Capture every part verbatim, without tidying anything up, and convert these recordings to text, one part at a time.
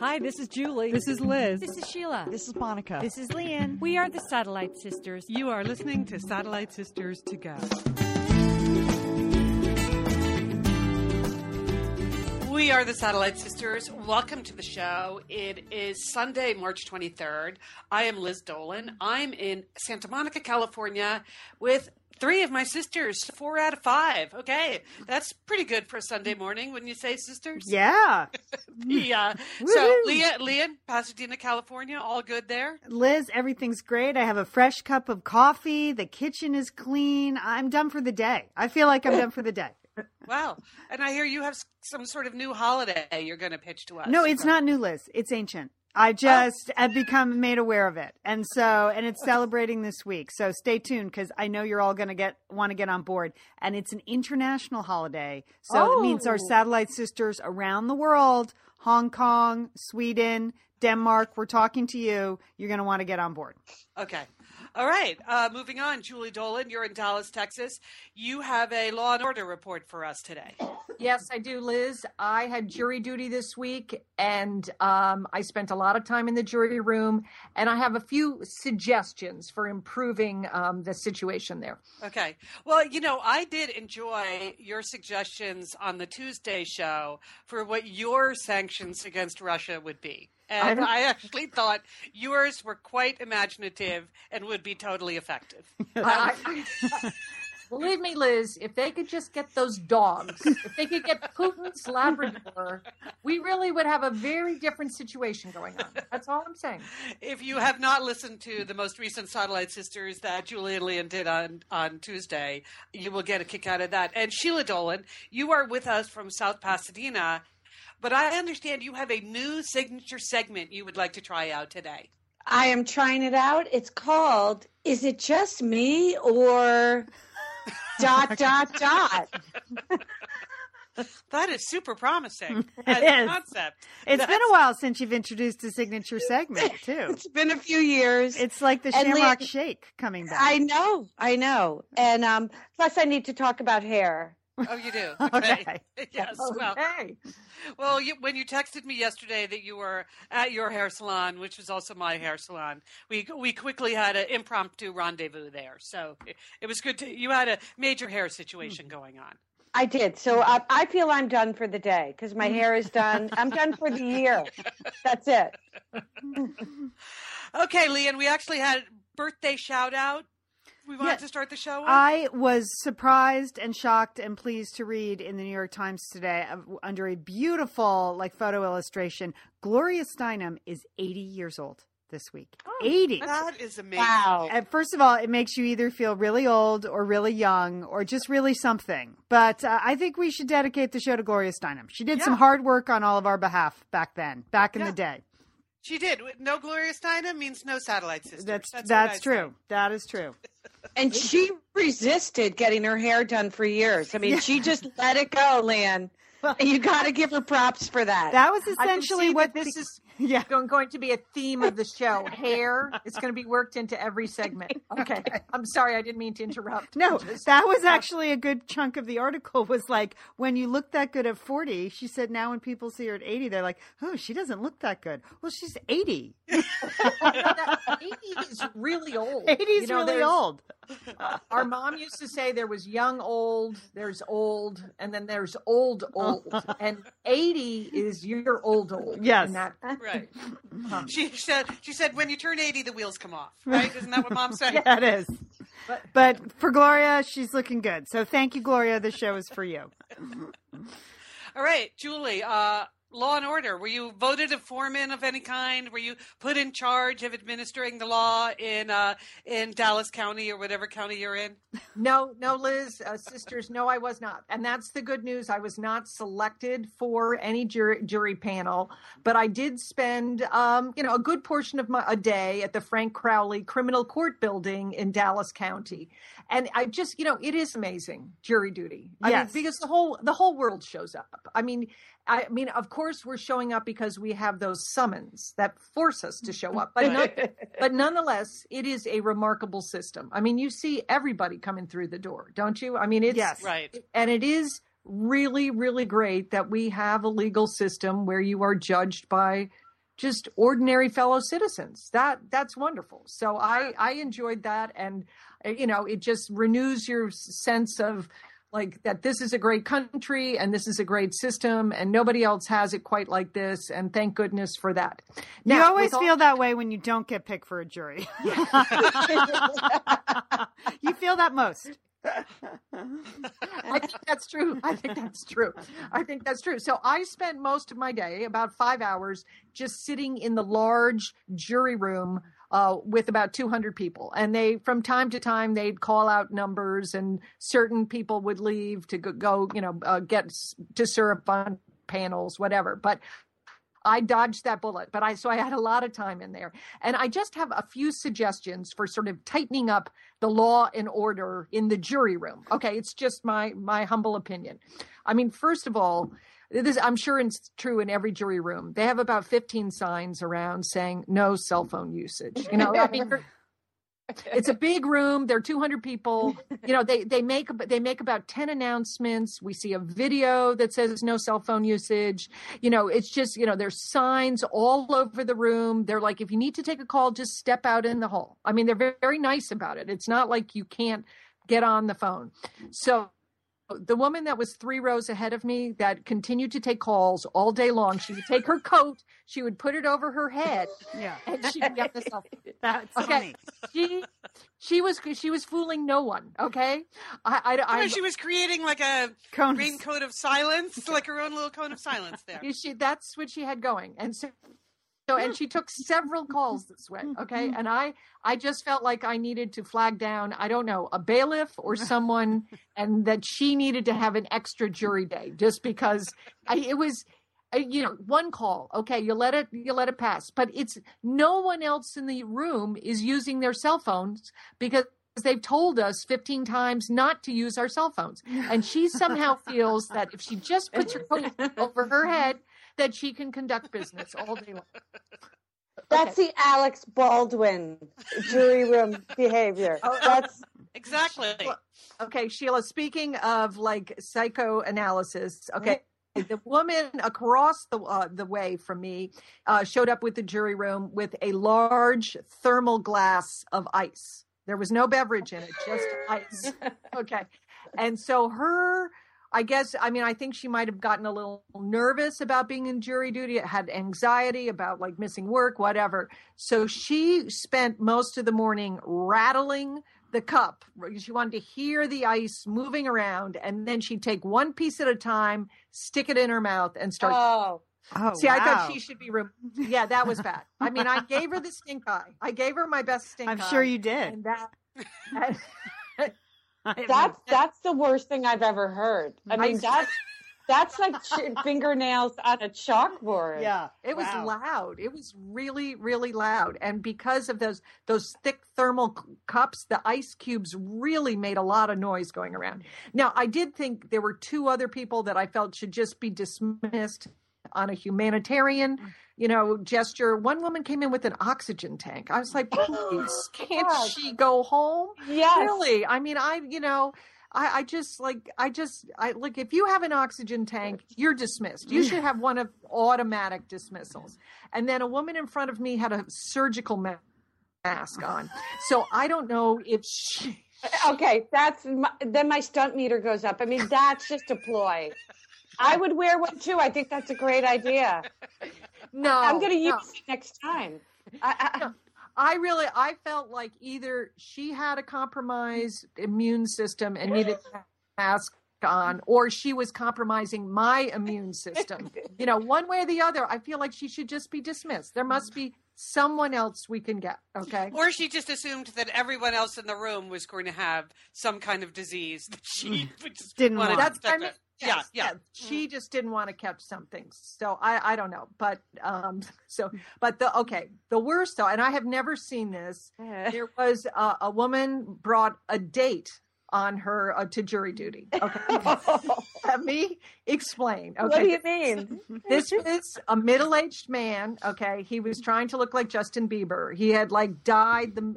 Hi, this is Julie. This is Liz. This is Sheila. This is Monica. This is Lian. We are the Satellite Sisters. You are listening to Satellite Sisters To Go. We are the Satellite Sisters. Welcome to the show. It is Sunday, March twenty-third. I am Liz Dolan. I'm in Santa Monica, California with three of my sisters, four out of five. Okay. That's pretty good for a Sunday morning, wouldn't you say, sisters? Yeah. Yeah. So, Leah, Leah, Pasadena, California, all good there? Liz, everything's great. I have a fresh cup of coffee. The kitchen is clean. I'm done for the day. I feel like I'm done for the day. Wow. And I hear you have some sort of new holiday you're going to pitch to us. No, it's so. Not new, Liz. It's ancient. I just have become made aware of it. And so, and it's celebrating this week. So stay tuned because I know you're all going to get, want to get on board. And it's an international holiday. So oh. It means our satellite sisters around the world, Hong Kong, Sweden, Denmark, we're talking to you. You're going to want to get on board. Okay. All right. Uh, moving on. Julie Dolan, you're in Dallas, Texas. You have a Law and Order report for us today. Yes, I do, Liz. I had jury duty this week, and um, I spent a lot of time in the jury room, and I have a few suggestions for improving um, the situation there. Okay. Well, you know, I did enjoy your suggestions on the Tuesday show for what your sanctions against Russia would be. And I, I actually thought yours were quite imaginative and would be totally effective. I, I, believe me, Liz, if they could just get those dogs, if they could get Putin's Labrador, we really would have a very different situation going on. That's all I'm saying. If you have not listened to the most recent Satellite Sisters that Julie and Lian did on, on Tuesday, you will get a kick out of that. And Sheila Dolan, you are with us from South Pasadena. But I understand you have a new signature segment you would like to try out today. I am trying it out. It's called, Is It Just Me or dot, dot, dot? That is super promising as a concept. It's That's... been a while since you've introduced a signature segment, too. It's been a few years. It's like the Shamrock Liz... Shake coming back. I know. I know. And um, plus I need to talk about hair. Oh, you do? Okay. okay. Yes. Well, okay. well you, when you texted me yesterday that you were at your hair salon, which was also my hair salon, we we quickly had an impromptu rendezvous there. So it, it was good. to You had a major hair situation mm-hmm. going on. I did. So I, I feel I'm done for the day because my hair is done. I'm done for the year. That's it. Okay, Lian, we actually had a birthday shout out. We wanted yeah. to start the show with? I was surprised and shocked and pleased to read in the New York Times today, uh, under a beautiful like photo illustration, Gloria Steinem is eighty years old this week. Oh, eighty. That is amazing. Wow. And first of all, it makes you either feel really old or really young or just really something. But uh, I think we should dedicate the show to Gloria Steinem. She did yeah. some hard work on all of our behalf back then, back in yeah. the day. She did. No Gloria Steinem means no Satellite Sisters. That's, that's, that's true. Say. That is true. And she resisted getting her hair done for years. I mean, yeah. she just let it go, Lian. Well, you got to give her props for that. That was essentially what this the, is yeah. going to be a theme of the show. Hair. It's going to be worked into every segment. Okay. I'm sorry. I didn't mean to interrupt. No, just, that was actually a good chunk of the article was like, when you look that good at forty, she said now when people see her at eighty, they're like, oh, she doesn't look that good. Well, she's eighty. eighty is really old. eighty is you know, really old. Uh, our mom used to say there was young old, there's old, and then there's old old, and eighty is your old old. Yes, that- right. Huh. She said she said when you turn eighty, the wheels come off. Right? Isn't that what mom said? Yeah, it is. But, but for Gloria, she's looking good. So thank you, Gloria. The show is for you. All right, Julie. Uh, Law and Order. Were you voted a foreman of any kind? Were you put in charge of administering the law in uh, in Dallas County or whatever county you're in? No, no, Liz, uh, sisters, no, I was not. And that's the good news. I was not selected for any jury, jury panel, but I did spend, um, you know, a good portion of my a day at the Frank Crowley Criminal Court building in Dallas County. And I just, you know, it is amazing jury duty. I yes. mean, because the whole the whole world shows up. I mean, I mean, of course, we're showing up because we have those summons that force us to show up. But, not, but nonetheless, it is a remarkable system. I mean, you see everybody coming through the door, don't you? I mean, it's yes. right. And it is really, really great that we have a legal system where you are judged by just ordinary fellow citizens. That that's wonderful. So I, I enjoyed that. And, you know, it just renews your sense of like that this is a great country and this is a great system and nobody else has it quite like this. And thank goodness for that. Now, you always all- feel that way when you don't get picked for a jury. You feel that most. I think that's true. I think that's true. I think that's true. So I spent most of my day, about five hours, just sitting in the large jury room uh, with about two hundred people. And they, from time to time, they'd call out numbers and certain people would leave to go, go you know, uh, get to syrup on panels, whatever. But I dodged that bullet, but I, so I had a lot of time in there. And I just have a few suggestions for sort of tightening up the law and order in the jury room. Okay. It's just my, my humble opinion. I mean, first of all, this, I'm sure it's true in every jury room. They have about fifteen signs around saying no cell phone usage. You know, I mean, it's a big room. There are two hundred people. You know, they, they make, they make about ten announcements. We see a video that says no cell phone usage. You know, it's just, you know, there's signs all over the room. They're like, if you need to take a call, just step out in the hall. I mean, they're very, very nice about it. It's not like you can't get on the phone. So the woman that was three rows ahead of me that continued to take calls all day long, she would take her coat, she would put it over her head, yeah, and she would get this off. That's okay. Funny. She she was she was fooling no one. Okay, I, I, I know, she was creating like a cone. raincoat of silence, like her own little cone of silence. There, she, that's what she had going, and so. So, and she took several calls this way, okay? And I, I just felt like I needed to flag down, I don't know, a bailiff or someone, and that she needed to have an extra jury day just because I, it was, you know, one call, okay, you let it, you let it pass. But it's no one else in the room is using their cell phones because they've told us fifteen times not to use our cell phones. And she somehow feels that if she just puts her phone over her head, that she can conduct business all day long. That's okay. The Alex Baldwin jury room behavior. Oh, that's exactly. Okay, Sheila, speaking of like psychoanalysis, okay, the woman across the uh, the way from me uh, showed up with the jury room with a large thermal glass of ice. There was no beverage in it, just ice. Okay. And so her... I guess, I mean, I think she might have gotten a little nervous about being in jury duty, had anxiety about like missing work, whatever. So she spent most of the morning rattling the cup. She wanted to hear the ice moving around, and then she'd take one piece at a time, stick it in her mouth, and start. Oh. Oh, see, wow. I thought she should be removed. Yeah, that was bad. I mean, I gave her the stink eye. I gave her my best stink I'm eye. I'm sure you did. And that. that That's that's the worst thing I've ever heard. I mean, that's that's like ch- fingernails on a chalkboard. Yeah, it was wow. loud. It was really, really loud. And because of those those thick thermal cups, the ice cubes really made a lot of noise going around. Now, I did think there were two other people that I felt should just be dismissed on a humanitarian, you know, gesture. One woman came in with an oxygen tank. I was like, please, can't yes. she go home? Yes. Really? I mean, I, you know, I, I just like, I just, I like, if you have an oxygen tank, you're dismissed. You should have one of automatic dismissals. And then a woman in front of me had a surgical ma- mask on. So I don't know if she. Okay. That's my, then my stunt meter goes up. I mean, that's just a ploy. I would wear one, too. I think that's a great idea. No. I'm going to use no. it next time. I, I, no. I really, I felt like either she had a compromised immune system and needed a mask on, or she was compromising my immune system. You know, one way or the other, I feel like she should just be dismissed. There must be someone else we can get, okay? Or she just assumed that everyone else in the room was going to have some kind of disease that she just didn't want. That's kind of... Yes, yeah, yeah, yeah. She just didn't want to catch something. So I, I don't know. But um, so, but the, okay, the worst though, and I have never seen this. There was a, a woman brought a date on her uh, to jury duty. Okay. Let me explain. Okay. What do you mean? This was a middle-aged man. Okay. He was trying to look like Justin Bieber. He had like dyed the,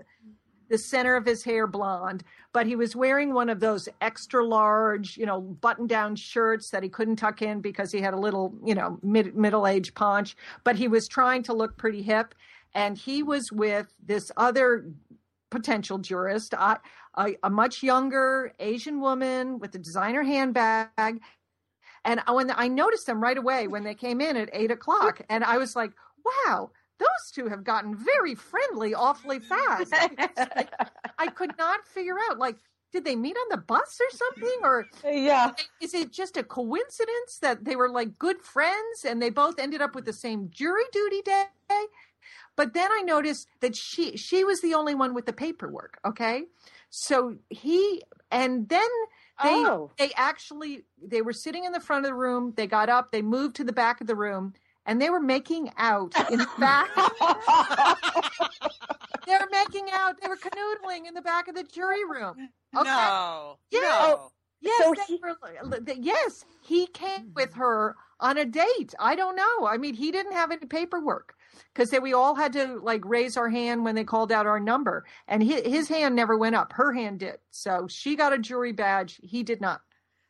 the center of his hair blonde, but he was wearing one of those extra large, you know, button down shirts that he couldn't tuck in because he had a little, you know, mid, middle age paunch, but he was trying to look pretty hip. And he was with this other potential jurist, a, a, a much younger Asian woman with a designer handbag. And when I noticed them right away when they came in at eight o'clock, and I was like, wow, those two have gotten very friendly awfully fast. I, I could not figure out, like, did they meet on the bus or something? Or yeah, is it just a coincidence that they were like good friends and they both ended up with the same jury duty day? But then I noticed that she she was the only one with the paperwork. Okay, so he and then they oh. they actually they were sitting in the front of the room. They got up. They moved to the back of the room. And they were making out in the back. They were making out. They were canoodling in the back of the jury room. Okay. No. Yes. No. Yes. So he- were, yes. He came with her on a date. I don't know. I mean, he didn't have any paperwork because we all had to like raise our hand when they called out our number. And his, his hand never went up. Her hand did. So she got a jury badge. He did not.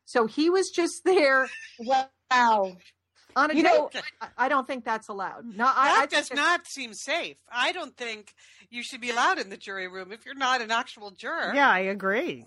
So he was just there. Wow. On a you date, know, I don't think that's allowed. No, that I, I does not seem safe. I don't think you should be allowed in the jury room if you're not an actual juror. Yeah, I agree.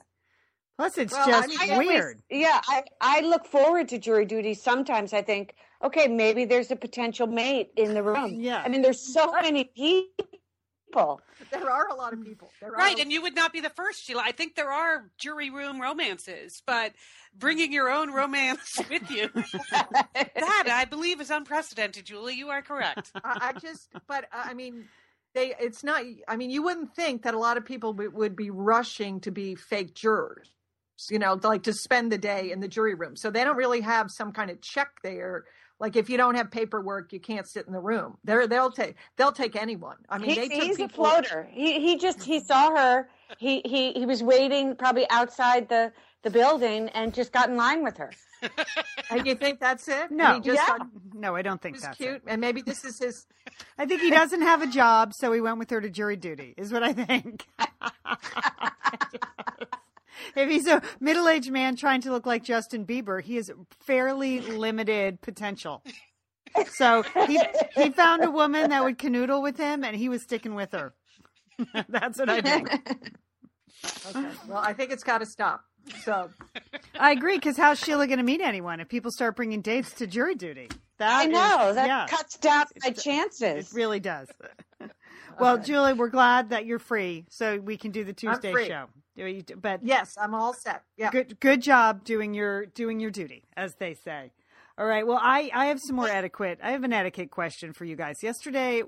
Plus, it's well, just I mean, weird. I always, yeah, I, I look forward to jury duty. Sometimes I think, okay, maybe there's a potential mate in the room. Yeah. I mean, there's so many people. There are a lot of people. There right, are... and you would not be the first, Sheila. I think there are jury room romances, but bringing your own romance with you, that I believe is unprecedented, Julie. You are correct. I, I just, but I mean, they, it's not, I mean, you wouldn't think that a lot of people w- would be rushing to be fake jurors, you know, like to spend the day in the jury room. So they don't really have some kind of check there. Like if you don't have paperwork, you can't sit in the room. They're, they'll take they'll take anyone. I mean, he, they he's took people- a floater. He he just he saw her. He he he was waiting probably outside the, the building and just got in line with her. And you think that's it? No, he just yeah. thought, no, I don't think that's cute. It. And maybe this is his. I think he doesn't have a job, so he went with her to jury duty. Is what I think. If he's a middle-aged man trying to look like Justin Bieber, he has fairly limited potential. So he he found a woman that would canoodle with him, and he was sticking with her. That's what I think. Okay. Well, I think it's got to stop. So I agree, because how's Sheila going to meet anyone if people start bringing dates to jury duty? That I know. Is, that yeah. cuts down my chances. It really does. Well, right. Julie, we're glad that you're free so we can do the Tuesday show. But yes, I'm all set. Yeah. Good good job doing your doing your duty, as they say. All right. Well, I, I have some more etiquette. I have an etiquette question for you guys. Yesterday,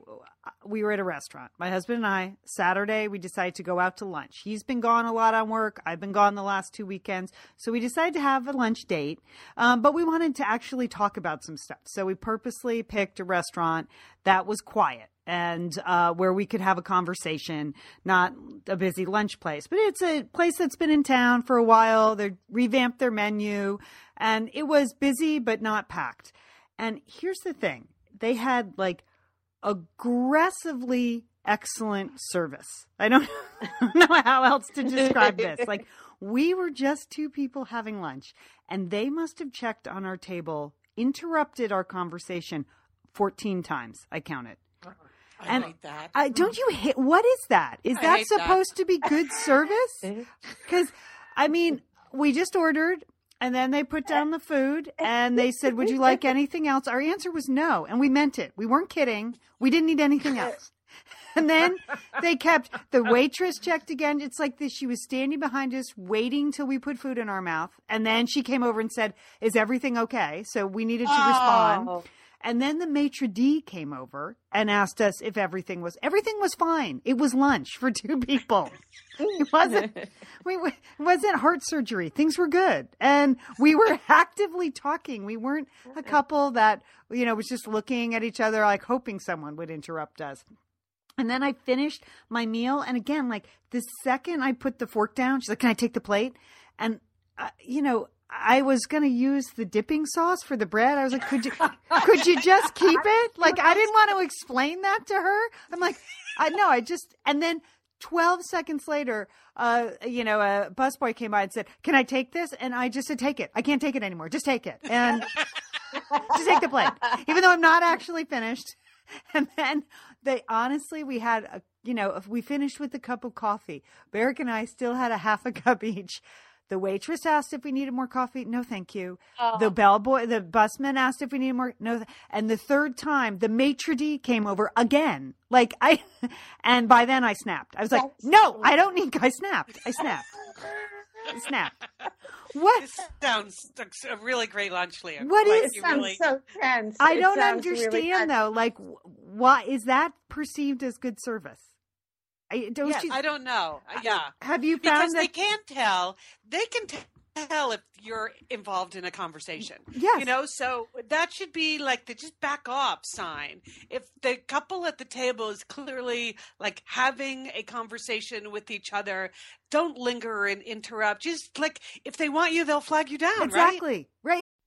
we were at a restaurant. My husband and I, Saturday, we decided to go out to lunch. He's been gone a lot on work. I've been gone the last two weekends. So we decided to have a lunch date. Um, but we wanted to actually talk about some stuff. So we purposely picked a restaurant that was quiet. And uh, where we could have a conversation, not a busy lunch place. But it's a place that's been in town for a while. They revamped their menu, and it was busy but not packed. And here's the thing. They had, like, aggressively excellent service. I don't know how else to describe this. Like, we were just two people having lunch, and they must have checked on our table, interrupted our conversation fourteen times. I counted. I and hate that. I, don't you hate, what is that? Is I that supposed that. to be good service? Because, I mean, we just ordered and then they put down the food and they said, would you like anything else? Our answer was no. And we meant it. We weren't kidding. We didn't need anything else. And then they kept, the waitress checked again. It's like this. She was standing behind us waiting till we put food in our mouth. And then she came over and said, is everything okay? So we needed to oh. respond. And then the maitre d' came over and asked us if everything was, everything was fine. It was lunch for two people. It wasn't, we, it wasn't heart surgery. Things were good. And we were actively talking. We weren't a couple that, you know, was just looking at each other, like hoping someone would interrupt us. And then I finished my meal. And again, like the second I put the fork down, she's like, can I take the plate? And, uh, you know, I was going to use the dipping sauce for the bread. I was like, could you, could you just keep it? Like, I didn't want to explain that to her. I'm like, I know, I just, and then twelve seconds later, uh, you know, a busboy came by and said, "Can I take this?" And I just said, "Take it. I can't take it anymore. Just take it." And just take the plate, even though I'm not actually finished. And then they, honestly, we had a, you know, if we finished with a cup of coffee, Barrick and I still had a half a cup each. The waitress asked if we needed more coffee. No, thank you. Uh-huh. The bellboy, the busman asked if we needed more. No. Th- and the third time, the maitre d' came over again. Like I, and by then I snapped. I was like, That's no, so I don't need, I snapped. I snapped. I snapped. What? This sounds a really great lunch, Lian. What like, is it? Sounds really... so tense. I it don't understand really though. Like, why is that perceived as good service? I don't, yes, you, I don't know. Yeah. Have you found because that? Because they can tell. They can tell if you're involved in a conversation. Yes. You know, so that should be like the just back off sign. If the couple at the table is clearly like having a conversation with each other, don't linger and interrupt. Just like if they want you, they'll flag you down. Exactly. Right. right.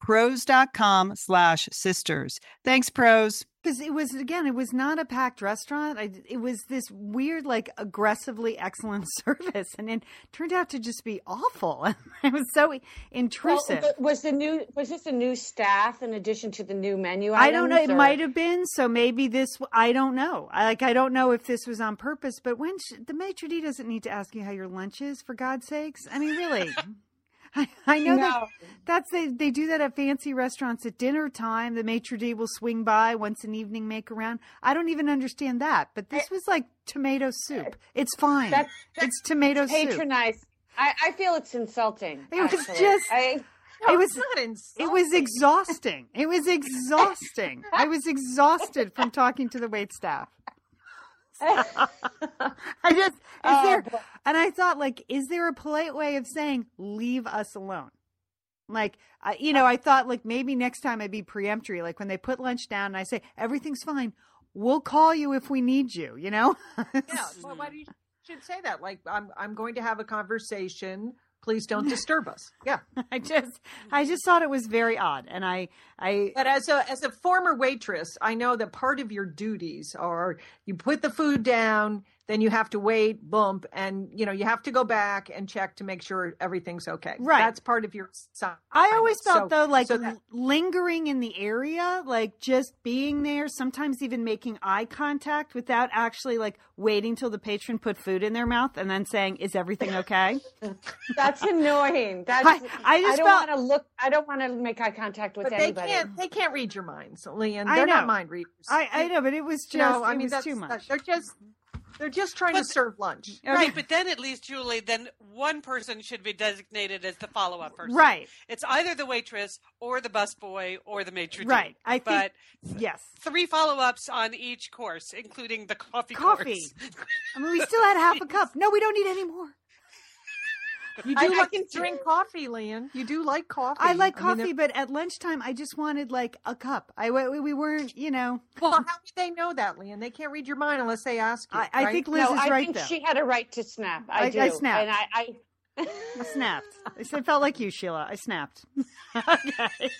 Prose.com slash sisters. Thanks, Prose. Because it was, again, it was not a packed restaurant. I, it was this weird, like, aggressively excellent service. And it turned out to just be awful. It was so intrusive. Well, was the new, was this a new staff in addition to the new menu items? I don't know. Or? It might have been. So maybe this, I don't know. I, like, I don't know if this was on purpose. But when she, the maitre d' doesn't need to ask you how your lunch is, for God's sakes. I mean, really. I, I know no. that that's they, they do that at fancy restaurants at dinner time. The maitre d' will swing by once an evening make around. I don't even understand that, but this I, was like tomato soup. It's fine. That's, that's it's tomato patronized. Soup. Patronized. I, I feel it's insulting. It actually. was just. I, no, it was not insulting. It was exhausting. It was exhausting. I was exhausted from talking to the waitstaff. I just is oh, there, boy. And I thought, like, is there a polite way of saying leave us alone? Like, uh, you know, I thought, like, maybe next time I'd be peremptory. Like when they put lunch down, and I say everything's fine, we'll call you if we need you. You know? Yeah. Well, why do you should say that? Like, I'm I'm going to have a conversation. Please don't disturb us. Yeah, I just I just thought it was very odd, and I I. But as a as a former waitress, I know that part of your duties are you put the food down, then you have to wait, bump, and you know you have to go back and check to make sure everything's okay. Right, that's part of your assignment. I always felt so, though, like so that, lingering in the area, like just being there, sometimes even making eye contact without actually like waiting till the patron put food in their mouth and then saying, "Is everything okay?" That's annoying. That's I, I just I don't want to look. I don't want to make eye contact with anybody. They can't. They can't read your minds, Lian. They're not mind readers. I, I know, but it was just. You know, I mean, that's too much. They're just. They're just trying but, to serve lunch. Okay. Right, but then at least, Julie, then one person should be designated as the follow-up person. Right. It's either the waitress or the busboy or the maitre d'. Right. I but think, yes. Three follow-ups on each course, including the coffee, coffee. course. I mean, we still had half a cup. No, we don't need any more. You do I, like I can drink coffee, Lian. You do like coffee. I like coffee, I mean, but at lunchtime, I just wanted like a cup. I we, we weren't, you know. Well, how would they know that, Lian? They can't read your mind unless they ask you. I, I right? think Liz no, is I right. I think though. She had a right to snap. I, I do. I snapped. And I, I... I snapped. I felt like you, Sheila. I snapped. Okay.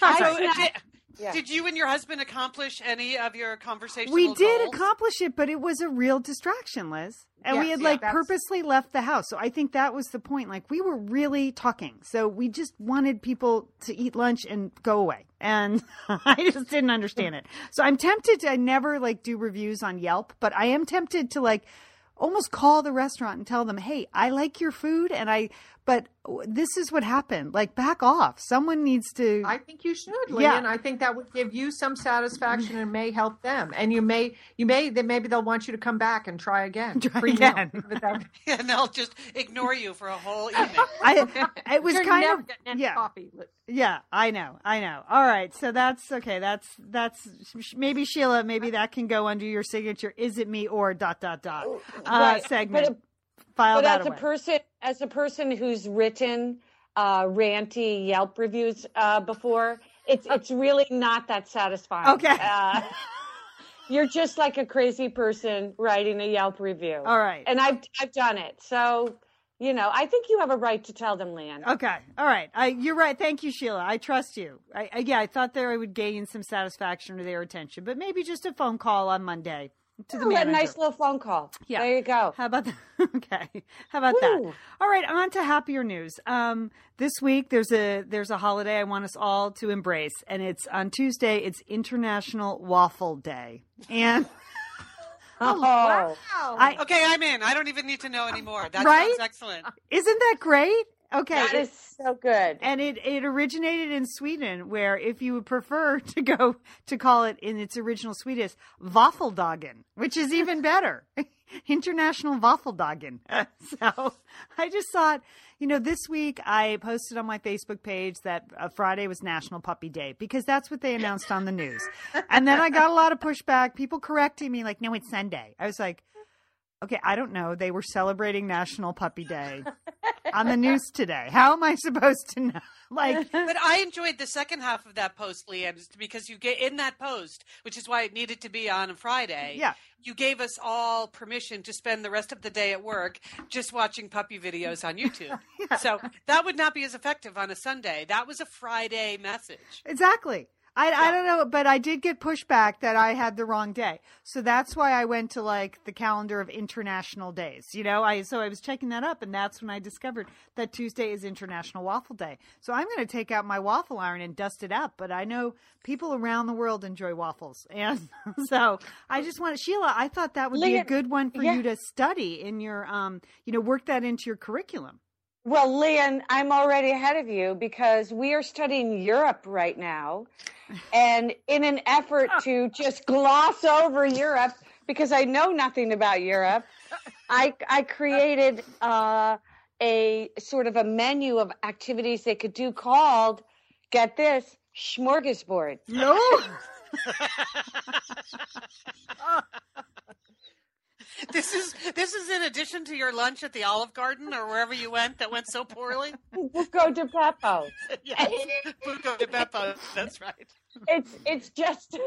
I snapped. Yeah. Did you and your husband accomplish any of your conversational We did goals? accomplish it, but it was a real distraction, Liz. And yes, we had yeah, like that's... purposely left the house. So I think that was the point. Like we were really talking. So we just wanted people to eat lunch and go away. And I just didn't understand it. So I'm tempted to I never like do reviews on Yelp, but I am tempted to like almost call the restaurant and tell them, hey, I like your food. And I, but this is what happened. Like back off. Someone needs to. I think you should, Lian. Yeah. I think that would give you some satisfaction and may help them. And you may, you may, then maybe they'll want you to come back and try again. Try again. And they'll just ignore you for a whole evening. I, it was You're kind of, yeah, coffee. yeah, I know. I know. All right. So that's okay. That's, that's maybe Sheila, maybe that can go under your signature. Is it me or dot, dot, dot uh, segment. But a, File but that as away. a person, as a person who's written uh, ranty Yelp reviews uh, before, it's it's really not that satisfying. Okay. Uh, you're just like a crazy person writing a Yelp review. All right. And I've I've done it. So, you know, I think you have a right to tell them, Lian. Okay. All right. I, you're right. Thank you, Sheila. I trust you. I, I, yeah, I thought there I would gain some satisfaction or their attention, but maybe just a phone call on Monday. To the manager. A nice little phone call. Yeah. There you go. How about that? Okay. How about Woo. that? All right. On to happier news. Um, this week there's a, there's a holiday I want us all to embrace, and it's on Tuesday. It's International Waffle Day. And oh, wow. I, okay. I'm in. I don't even need to know anymore. That right? sounds excellent. Isn't that great? Okay. That is so good. And it, it originated in Sweden, where if you would prefer to go to call it in its original Swedish, Våffeldagen, which is even better. International Våffeldagen. So I just thought, you know, this week I posted on my Facebook page that uh, Friday was National Puppy Day, because that's what they announced on the news. And then I got a lot of pushback, people correcting me like, no, it's Sunday. I was like, okay, I don't know. They were celebrating National Puppy Day on the news today. How am I supposed to know? Like, but I enjoyed the second half of that post, Lian, because you get in that post, which is why it needed to be on a Friday. Yeah. You gave us all permission to spend the rest of the day at work just watching puppy videos on YouTube. Yeah. So that would not be as effective on a Sunday. That was a Friday message. Exactly. I, yeah. I don't know, but I did get pushback that I had the wrong day. So that's why I went to like the calendar of international days, you know, I, so I was checking that up, and that's when I discovered that Tuesday is International Waffle Day. So I'm going to take out my waffle iron and dust it up. But I know people around the world enjoy waffles. And so I just want to, Sheila, I thought that would Lian, be a good one for yeah. you to study in your, um, you know, work that into your curriculum. Well, Lian, I'm already ahead of you, because we are studying Europe right now, and in an effort to just gloss over Europe, because I know nothing about Europe, I, I created uh, a sort of a menu of activities they could do called, get this, smorgasbord. No. This is this is in addition to your lunch at the Olive Garden or wherever you went that went so poorly? Buco de Beppo. Yes, Buco de Beppo. That's right. It's it's just,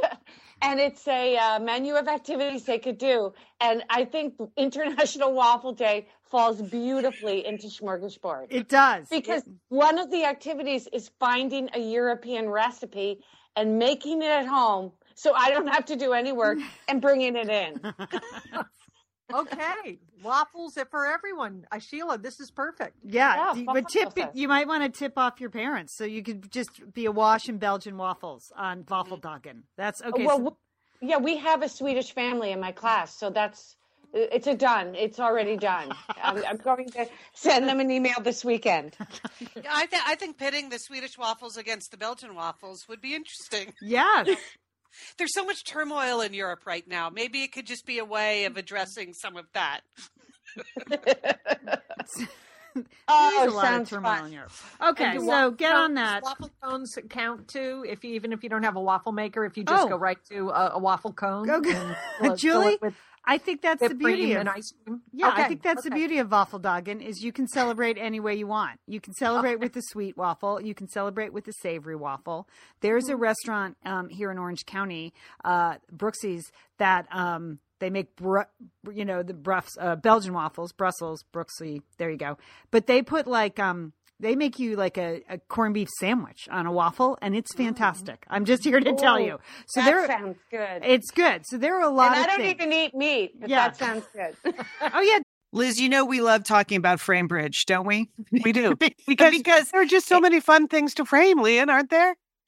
and it's a uh, menu of activities they could do. And I think International Waffle Day falls beautifully into smorgasbord. It does. Because it... one of the activities is finding a European recipe and making it at home, so I don't have to do any work, and bringing it in. Okay, waffles for everyone. Uh, Sheila, this is perfect. Yeah, yeah, but tip it, you might want to tip off your parents, so you could just be awash in Belgian waffles on Våffeldagen. That's okay. Well, so- yeah, we have a Swedish family in my class, so that's it's a done. It's already done. I'm, I'm going to send them an email this weekend. I th- I think pitting the Swedish waffles against the Belgian waffles would be interesting. Yes. There's so much turmoil in Europe right now. Maybe it could just be a way of addressing some of that. Oh, there's a lot of turmoil fun. in Europe. Okay, so waffle, get on that. Waffle cones count too, if you, even if you don't have a waffle maker, if you just oh. go right to a, a waffle cone. Okay. And fill it, Julie? Fill it with- I think that's the beauty of ice cream. Yeah, okay. I think that's okay. the beauty of Våffeldagen is you can celebrate any way you want. You can celebrate okay. with the sweet waffle. You can celebrate with the savory waffle. There's a restaurant um, here in Orange County, uh, Brooksy's, that um, they make, br- you know, the bruffs, uh, Belgian waffles, Brussels, Brooksy. There you go. But they put like um, they make you like a, a corned beef sandwich on a waffle, and it's fantastic. I'm just here to Ooh, tell you. So that there, sounds good. It's good. So there are a lot and of I don't things. even eat meat, but yeah. that sounds good. Oh, yeah. Liz, you know we love talking about FrameBridge, don't we? We do. because, because there are just so many fun things to frame, Lian, aren't there?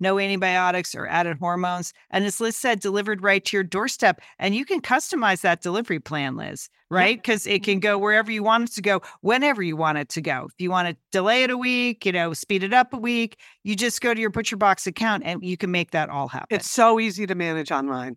No antibiotics or added hormones. And as Liz said, delivered right to your doorstep. And you can customize that delivery plan, Liz, right? Because it can go wherever you want it to go, whenever you want it to go. If you want to delay it a week, you know, speed it up a week, you just go to your ButcherBox account and you can make that all happen. It's so easy to manage online.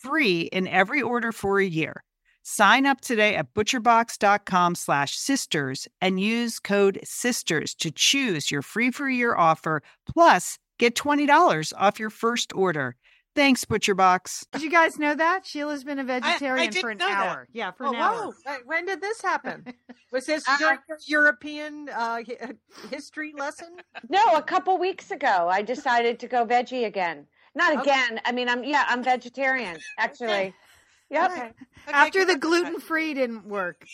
free in every order for a year. Sign up today at butcherbox dot com slash sisters and use code SISTERS to choose your free for a year offer. Plus, get twenty dollars off your first order. Thanks, ButcherBox. Did you guys know that? Sheila's been a vegetarian I, I for an hour. That. Yeah, for oh, an hour. Whoa. When did this happen? Was this uh, European uh, history lesson? No, a couple weeks ago. I decided to go veggie again. Not again. Okay. I mean, I'm yeah, I'm vegetarian, actually. Okay. Yep. Okay. After okay, the gluten free didn't work.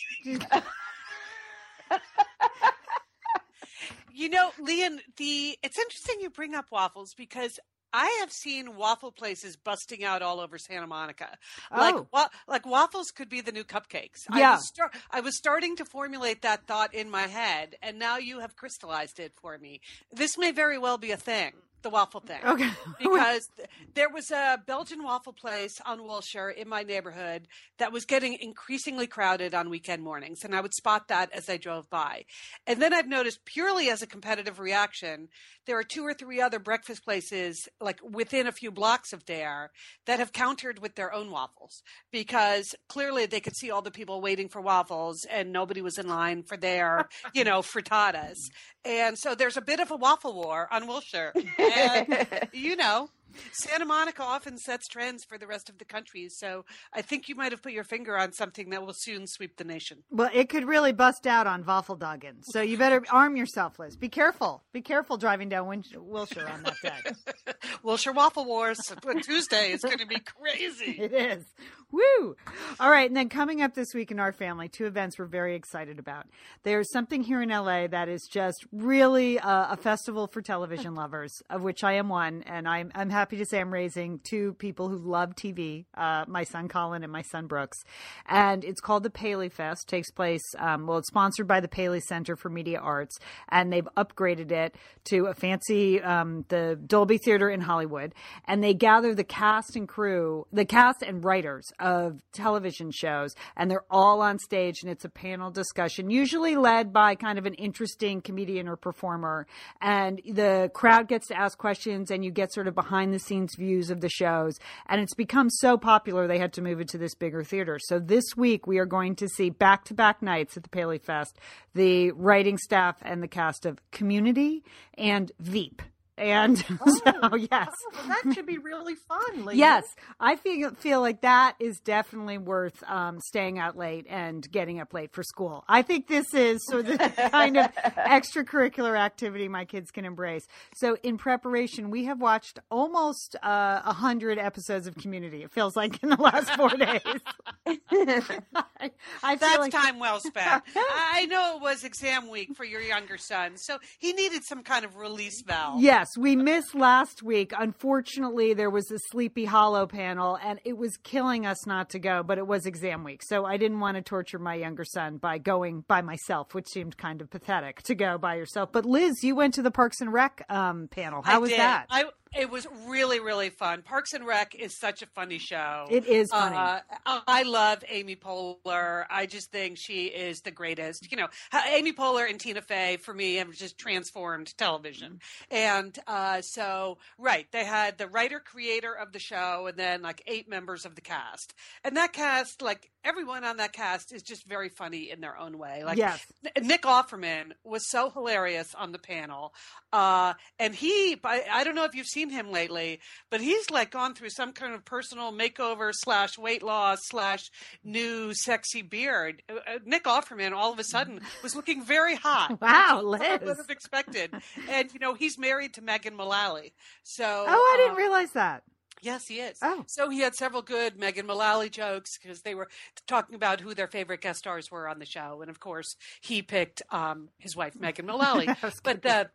You know, Lian, the it's interesting you bring up waffles because I have seen waffle places busting out all over Santa Monica. Oh. Like, wa- like waffles could be the new cupcakes. Yeah. I was, star- I was starting to formulate that thought in my head, and now you have crystallized it for me. This may very well be a thing. The waffle thing. Okay. Because th- there was a Belgian waffle place on Wilshire in my neighborhood that was getting increasingly crowded on weekend mornings. And I would spot that as I drove by. And then I've noticed purely as a competitive reaction, there are two or three other breakfast places like within a few blocks of there that have countered with their own waffles because clearly they could see all the people waiting for waffles and nobody was in line for their, you know, frittatas. And so there's a bit of a waffle war on Wilshire. And, you know, Santa Monica often sets trends for the rest of the country. So I think you might have put your finger on something that will soon sweep the nation. Well, it could really bust out on Våffeldagen. So you better arm yourself, Liz. Be careful. Be careful driving down Win- Wilshire on that day. Wilshire Waffle Wars on Tuesday is going to be crazy. It is. Woo! All right. And then coming up this week in our family, two events we're very excited about. There's something here in L A that is just really uh, a festival for television lovers, of which I am one. And I'm, I'm happy. Happy to say I'm raising two people who love T V, uh, my son Colin and my son Brooks. And it's called the Paley Fest. Takes place, um, well, it's sponsored by the Paley Center for Media Arts. And they've upgraded it to a fancy, um, the Dolby Theater in Hollywood. And they gather the cast and crew, the cast and writers of television shows. And they're all on stage. And it's a panel discussion, usually led by kind of an interesting comedian or performer. And the crowd gets to ask questions and you get sort of behind the scenes views of the shows. And it's become so popular they had to move it to this bigger theater. So this week we are going to see back-to-back nights at the Paley Fest the writing staff and the cast of Community and Veep. And oh, so, yes. Oh, well, that should be really fun, Liz. Yes. I feel feel like that is definitely worth um, staying out late and getting up late for school. I think this is sort of the kind of extracurricular activity my kids can embrace. So in preparation, we have watched almost uh, one hundred episodes of Community, it feels like, in the last four days. I, I That's like... time well spent. I know it was exam week for your younger son, so he needed some kind of release valve. Yes. We missed last week. Unfortunately, there was a Sleepy Hollow panel, and it was killing us not to go, but it was exam week. So I didn't want to torture my younger son by going by myself, which seemed kind of pathetic to go by yourself. But Liz, you went to the Parks and Rec um, panel. How I was did. that? I It was really, really fun. Parks and Rec is such a funny show. It is funny. Uh, I love Amy Poehler. I just think she is the greatest. You know, Amy Poehler and Tina Fey, for me, have just transformed television. And uh, so, right, they had the writer-creator of the show and then, like, eight members of the cast. And that cast, like, everyone on that cast is just very funny in their own way. Like, yes. Nick Offerman was so hilarious on the panel. Uh, and he, I, I don't know if you've seen him lately, but he's like gone through some kind of personal makeover slash weight loss slash new sexy beard. Uh, Nick Offerman all of a sudden was looking very hot. Wow, Liz. I would have expected. And, you know, he's married to Megan Mullally. So, oh, I didn't um, realize that. Yes, he is. Oh. So he had several good Megan Mullally jokes because they were talking about who their favorite guest stars were on the show. And, of course, he picked um, his wife, Megan Mullally. But the...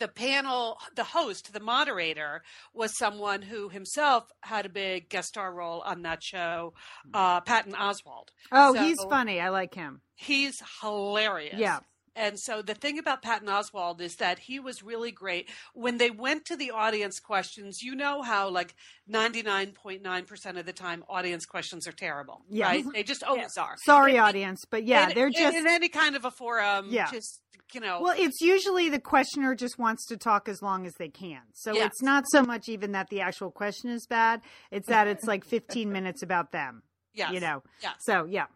The panel, the host, the moderator, was someone who himself had a big guest star role on that show, uh, Patton Oswalt. Oh, so he's funny. I like him. He's hilarious. Yeah. And so the thing about Patton Oswalt is that he was really great. When they went to the audience questions, you know how like ninety-nine point nine percent of the time audience questions are terrible, yeah. right? They just always yeah. are. Sorry, it, audience, but yeah, it, they're it, just... In any kind of a forum, yeah. just, you know... Well, it's usually the questioner just wants to talk as long as they can. So yeah. it's not so much even that the actual question is bad. It's that it's like fifteen minutes about them, yes. you know? Yes. So, yeah.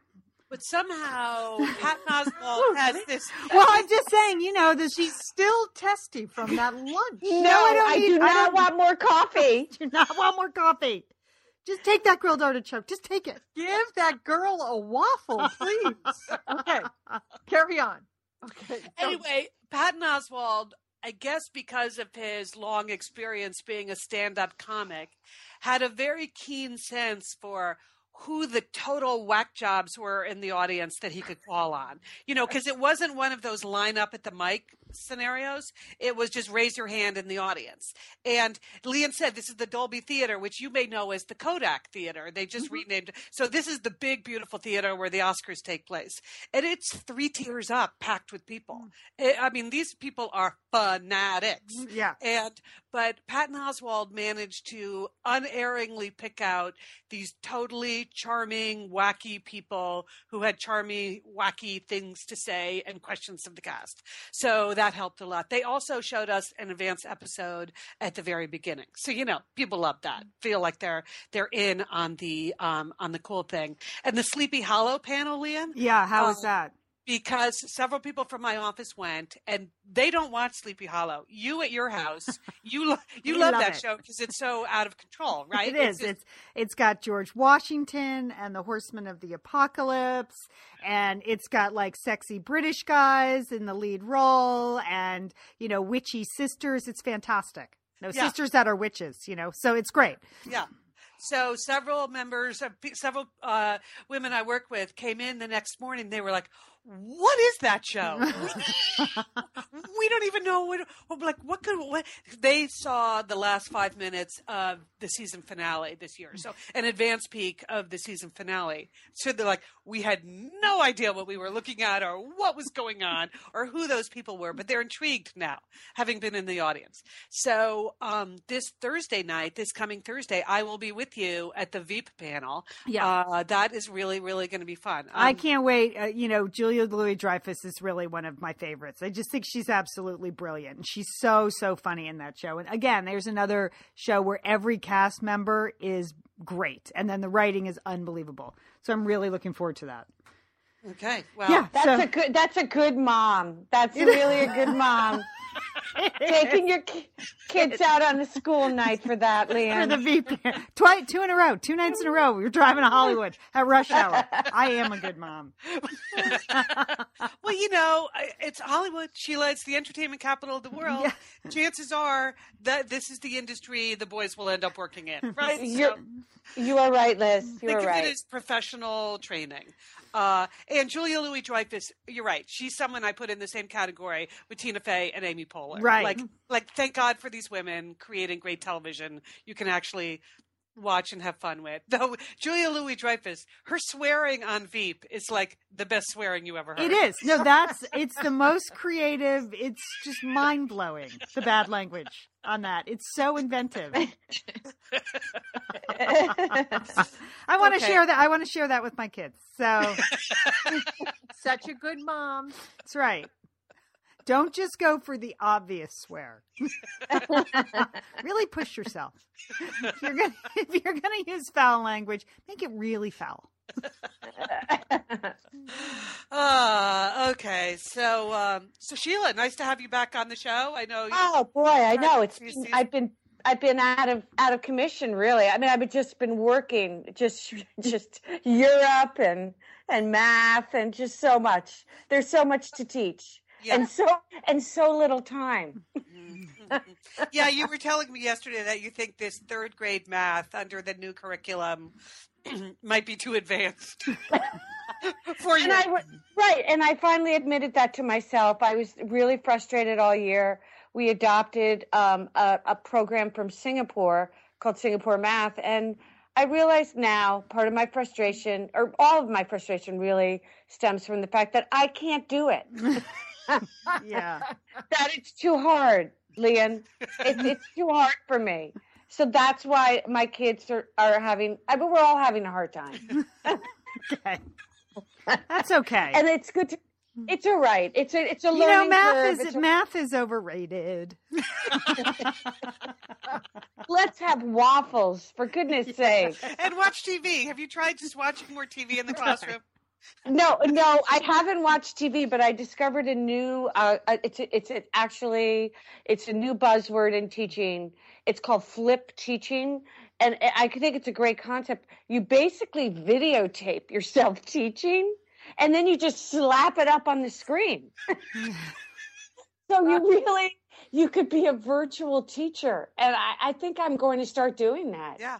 But somehow Patton Oswalt has this. Well, I'm just saying, you know, that she's still testy from that lunch. No, no I, don't I do not I don't want more coffee. I do not want more coffee. Just take that grilled artichoke. Just take it. Give that girl a waffle, please. Okay, carry on. Okay. Anyway, Patton Oswalt, I guess because of his long experience being a stand-up comic, had a very keen sense for who the total whack jobs were in the audience that he could call on, you know, because it wasn't one of those line up at the mic scenarios. It was just raise your hand in the audience. And Lian said, this is the Dolby Theater, which you may know as the Kodak Theater. They just mm-hmm. renamed it. So this is the big, beautiful theater where the Oscars take place. And it's three tiers up, packed with people. Mm-hmm. I mean, these people are fanatics. Yeah. And, but Patton Oswalt managed to unerringly pick out these totally charming, wacky people who had charming, wacky things to say and questions of the cast. So that helped a lot. They also showed us an advanced episode at the very beginning. So, you know, people love that. Feel like they're they're in on the um, on the cool thing. And the Sleepy Hollow panel, Lian? Yeah, how um, was that? Because several people from my office went, and they don't watch Sleepy Hollow. You at your house, you lo- you love, love that it. show because it's so out of control, right? It is. It's, just- it's it's got George Washington and the Horsemen of the Apocalypse, and it's got like sexy British guys in the lead role, and you know witchy sisters. It's fantastic. No yeah. sisters that are witches, you know. So it's great. Yeah. So several members, of several uh, women I work with came in the next morning. They were like, what is that show? We don't even know. What, like, what could what? They saw the last five minutes of the season finale this year. So an advanced peek of the season finale. So they're like, we had no idea what we were looking at or what was going on or who those people were. But they're intrigued now, having been in the audience. So um, this Thursday night, this coming Thursday, I will be with you at the Veep panel. Yeah, uh, that is really, really going to be fun. Um, I can't wait. Uh, you know, Julie. Julia Louis-Dreyfus is really one of my favorites. I just think she's absolutely brilliant. She's so, so funny in that show. And again, there's another show where every cast member is great. And then the writing is unbelievable. So I'm really looking forward to that. Okay. Well, yeah, that's so, a good, that's a good mom. That's really a good mom. Taking your kids out on a school night for that, Lian. For the Veep. Twice, two in a row. Two nights in a row. We were driving to Hollywood at rush hour. I am a good mom. Well, you know, it's Hollywood, Sheila. It's the entertainment capital of the world. Yeah. Chances are that this is the industry the boys will end up working in, right? You're, so, you are right, Liz. You are right. Think of it as professional training. Uh, and Julia Louis-Dreyfus, you're right. She's someone I put in the same category with Tina Fey and Amy Poehler. Right. Like, like, thank God for these women creating great television you can actually watch and have fun with. Though Julia Louis-Dreyfus, her swearing on Veep is like the best swearing you ever heard. It is. No, that's, it's the most creative. It's just mind blowing. The bad language on that. It's so inventive. I want to okay. share that. I want to share that with my kids. So such a good mom. That's right. Don't just go for the obvious swear. Really push yourself. If you're gonna, if you're gonna use foul language, make it really foul. uh, okay, so um, so Sheila, nice to have you back on the show. I know. Oh boy, I know. It's I've been I've been out of out of commission, really. I mean, I've just been working, just just Europe and and math and just so much. There's so much to teach. Yeah. And so and so little time. Yeah, you were telling me yesterday that you think this third grade math under the new curriculum might be too advanced for you. And I, right, and I finally admitted that to myself. I was really frustrated all year. We adopted um, a, a program from Singapore called Singapore Math, and I realize now part of my frustration, or all of my frustration, really stems from the fact that I can't do it. Yeah, that it's too hard, Lian. It's, it's too hard for me. So that's why my kids are, are having, I mean, we're all having a hard time. Okay, that's okay. And it's good to, it's all right. It's a, it's a learning you know, math curve. Is, it's a, math is overrated. Let's have waffles, for goodness sake. And watch T V. Have you tried just watching more T V in the classroom? No, no, I haven't watched T V, but I discovered a new, uh, it's, a, it's a, actually, it's a new buzzword in teaching. It's called flip teaching. And I think it's a great concept. You basically videotape yourself teaching, and then you just slap it up on the screen. So you really, you could be a virtual teacher. And I, I think I'm going to start doing that. Yeah.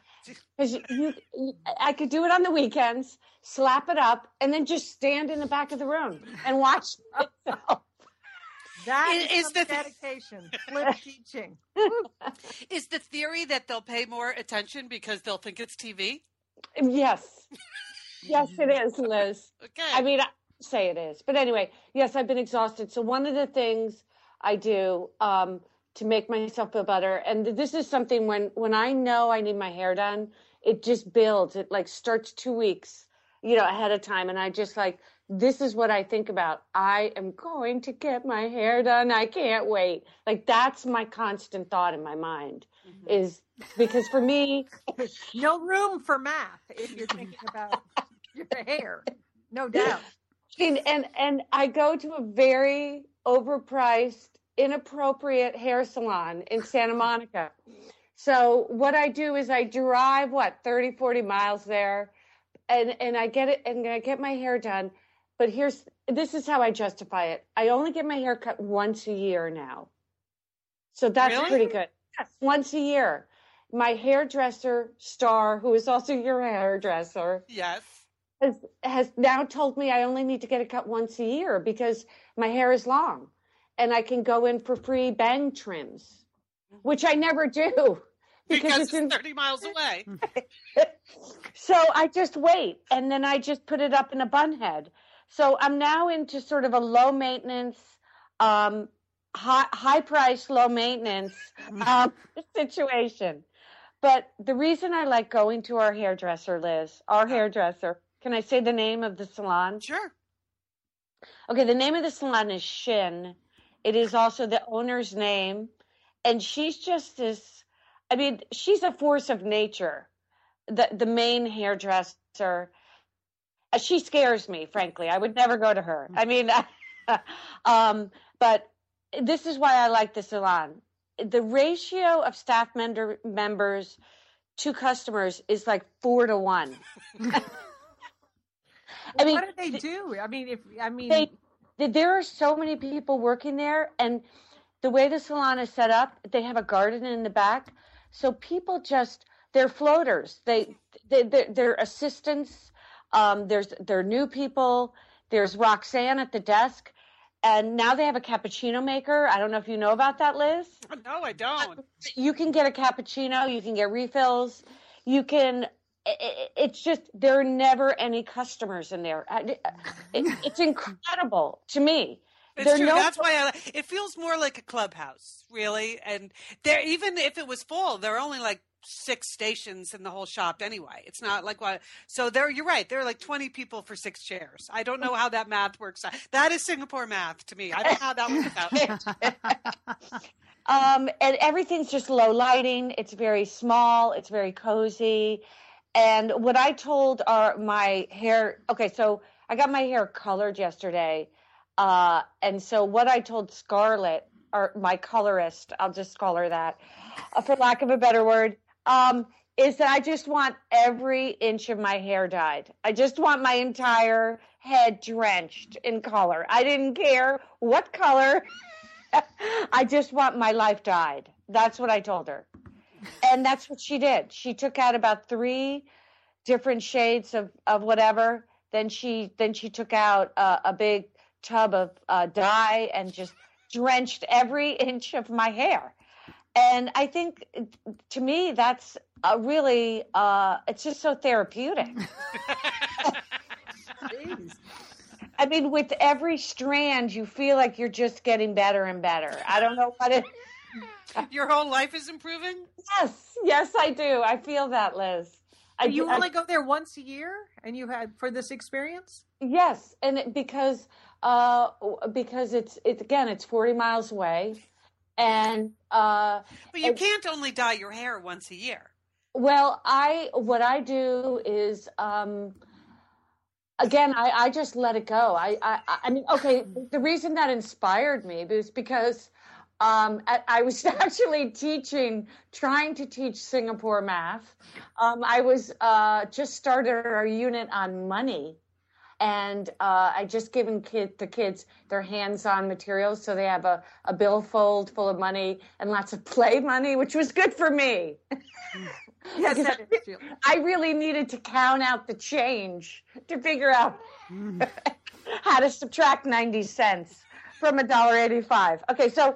Because you, you, I could do it on the weekends, slap it up, and then just stand in the back of the room and watch myself. That is, is the dedication. Flip teaching. Is the theory that they'll pay more attention because they'll think it's T V? Yes. Yes, it is, Liz. Okay. I mean, I say it is. But anyway, yes, I've been exhausted. So one of the things I do um, to make myself feel better, and this is something when, when I know I need my hair done, it just builds. It like starts two weeks, you know, ahead of time. And I just like, this is what I think about. I am going to get my hair done. I can't wait. Like, that's my constant thought in my mind, mm-hmm. is because for me, no room for math if you're thinking about your hair, no doubt. And, and, and I go to a very overpriced, inappropriate hair salon in Santa Monica. So what I do is I drive, what, thirty, forty miles there. And and I get it, and I get my hair done, but here's this is how I justify it. I only get my hair cut once a year now, so that's really? Pretty good. Yes. Once a year, my hairdresser Star, who is also your hairdresser, yes, has has now told me I only need to get it cut once a year because my hair is long, and I can go in for free bang trims, which I never do. Because, because it's, it's in- thirty miles away. So I just wait, and then I just put it up in a bun head. So I'm now into sort of a low maintenance, um, high, high price, low maintenance um, situation. But the reason I like going to our hairdresser, Liz, our hairdresser, can I say the name of the salon? Sure. Okay, the name of the salon is Shin. It is also the owner's name, and she's just this, I mean, she's a force of nature, the the main hairdresser. She scares me, frankly. I would never go to her. I mean, um, but this is why I like the salon. The ratio of staff member members to customers is like four to one. Well, I mean, what do they do? I mean, if I mean, they, there are so many people working there, and the way the salon is set up, they have a garden in the back, so people just they're floaters. They, they they're, they're assistants. Um, there's there are new people. There's Roxanne at the desk. And now they have a cappuccino maker. I don't know if you know about that, Liz. No, I don't. You can get a cappuccino. You can get refills. You can – it's just there are never any customers in there. It's incredible to me. It's true. No, that's why I, it feels more like a clubhouse, really. And there, even if it was full, there are only like six stations in the whole shop anyway. It's not like what. So there, you're right. There are like twenty people for six chairs. I don't know how that math works out. That is Singapore math to me. I don't know how that works out. um, and everything's just low lighting. It's very small. It's very cozy. And what I told our my hair. Okay, so I got my hair colored yesterday. Uh, and so what I told Scarlett, or my colorist, I'll just call her that, uh, for lack of a better word, um, is that I just want every inch of my hair dyed. I just want my entire head drenched in color. I didn't care what color. I just want my life dyed. That's what I told her. And that's what she did. She took out about three different shades of, of whatever. Then she, then she took out uh, a big tub of uh, dye and just drenched every inch of my hair. And I think, to me, that's a really, uh, it's just so therapeutic. Jeez. I mean, with every strand, you feel like you're just getting better and better. I don't know what it... Your whole life is improving? Yes. Yes, I do. I feel that, Liz. I, you only I, go there once a year, and you had for this experience? Yes, and it, because uh, because it's it's again it's forty miles away, and uh, but you it, can't only dye your hair once a year. Well, I what I do is um, again I, I just let it go. I, I I mean okay the reason that inspired me was because Um, I, I was actually teaching, trying to teach Singapore math. Um, I was uh, just started our unit on money, and uh, I just given kid, the kids their hands-on materials, so they have a, a billfold full of money and lots of play money, which was good for me. Yes, that is true. I really needed to count out the change to figure out mm. how to subtract ninety cents. From a dollar eighty-five. Okay, so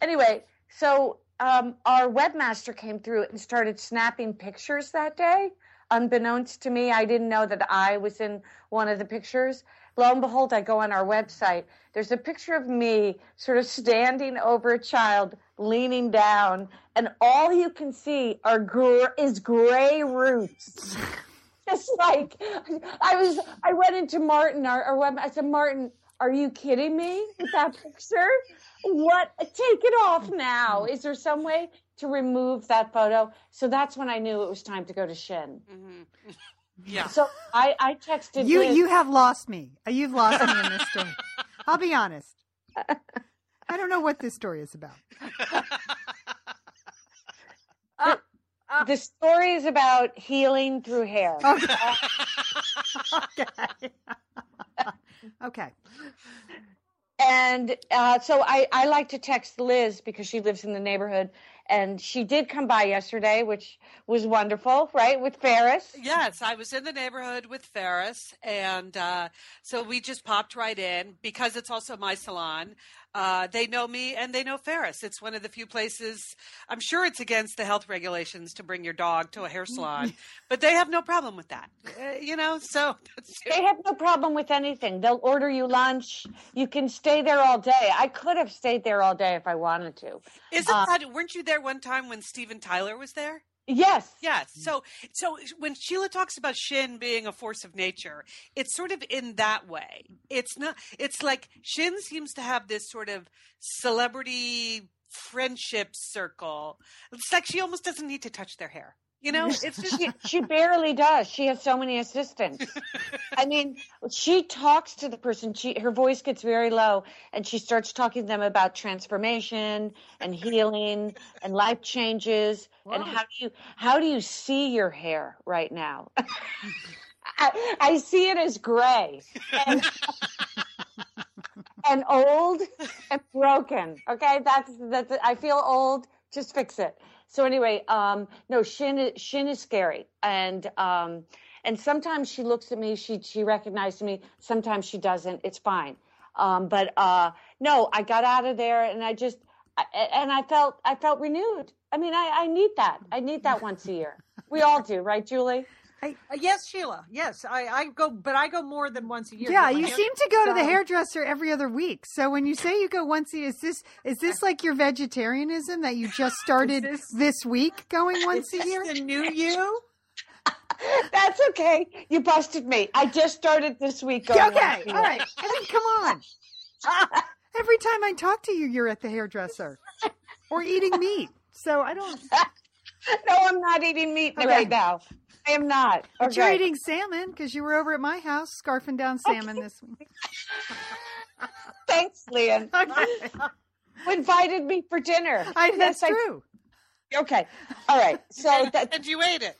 anyway, so um, our webmaster came through and started snapping pictures that day. Unbeknownst to me, I didn't know that I was in one of the pictures. Lo and behold, I go on our website. There's a picture of me sort of standing over a child, leaning down, and all you can see are gr- is gray roots. Just like I was, I went into Martin, our, our web. I said, Martin, are you kidding me with that picture? What? Take it off now. Is there some way to remove that photo? So that's when I knew it was time to go to Shin. Mm-hmm. Yeah. So I, I texted you. Liz. You have lost me. You've lost me in this story. I'll be honest. I don't know what this story is about. uh, uh, the story is about healing through hair. Okay. okay. Okay. And uh, so I, I like to text Liz because she lives in the neighborhood. And she did come by yesterday, which was wonderful, right, with Ferris? Yes, I was in the neighborhood with Ferris. And uh, so we just popped right in because it's also my salon. Uh, they know me and they know Ferris. It's one of the few places, I'm sure it's against the health regulations to bring your dog to a hair salon, but they have no problem with that, uh, you know, so. They have no problem with anything. They'll order you lunch. You can stay there all day. I could have stayed there all day if I wanted to. Isn't uh, that, weren't you there one time when Steven Tyler was there? Yes. Yes. So so when Sheila talks about Shin being a force of nature, it's sort of in that way. It's not it's like Shin seems to have this sort of celebrity friendship circle. It's like she almost doesn't need to touch their hair. You know, it's just she, she barely does. She has so many assistants. I mean, she talks to the person. She her voice gets very low, and she starts talking to them about transformation and healing and life changes. Wow. And how do you how do you see your hair right now? I, I see it as gray and, and old and broken. Okay, that's that's. I feel old. Just fix it. So anyway, um, no, Shin, Shin is scary. And um, and sometimes she looks at me, she she recognizes me. Sometimes she doesn't. It's fine. Um, but uh, no, I got out of there and I just, I, and I felt, I felt renewed. I mean, I, I need that. I need that once a year. We all do, right, Julie? I, uh, yes, Sheila. Yes, I, I go, but I go more than once a year. Yeah, you seem to go so. to the hairdresser every other week. So when you say you go once a year, is this is this like your vegetarianism that you just started this, this week going once a year? The new you? That's okay. You busted me. I just started this week going. Okay, all right. I mean, come on. Every time I talk to you, you're at the hairdresser or eating meat. So I don't. No, I'm not eating meat okay. right now. I am not. Okay. But you're eating salmon because you were over at my house scarfing down salmon okay. this week. Thanks, Lian. Okay. You invited me for dinner. I, that's yes, true. I, okay. All right. So and, that, and you ate it.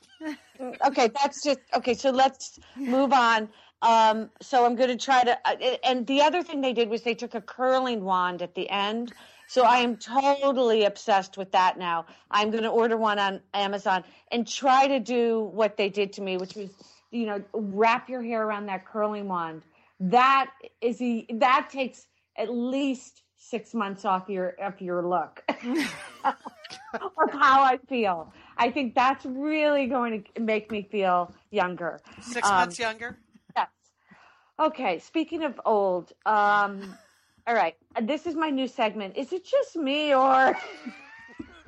Okay. That's just okay. So let's move on. Um, so I'm going to try to. Uh, and the other thing they did was they took a curling wand at the end. So I am totally obsessed with that now. I'm going to order one on Amazon and try to do what they did to me, which was, you know, wrap your hair around that curling wand. That is the, that takes at least six months off your of your look of how I feel. I think that's really going to make me feel younger. Six um, months younger? Yes. Okay, speaking of old, um, all right. This is my new segment. Is it just me or?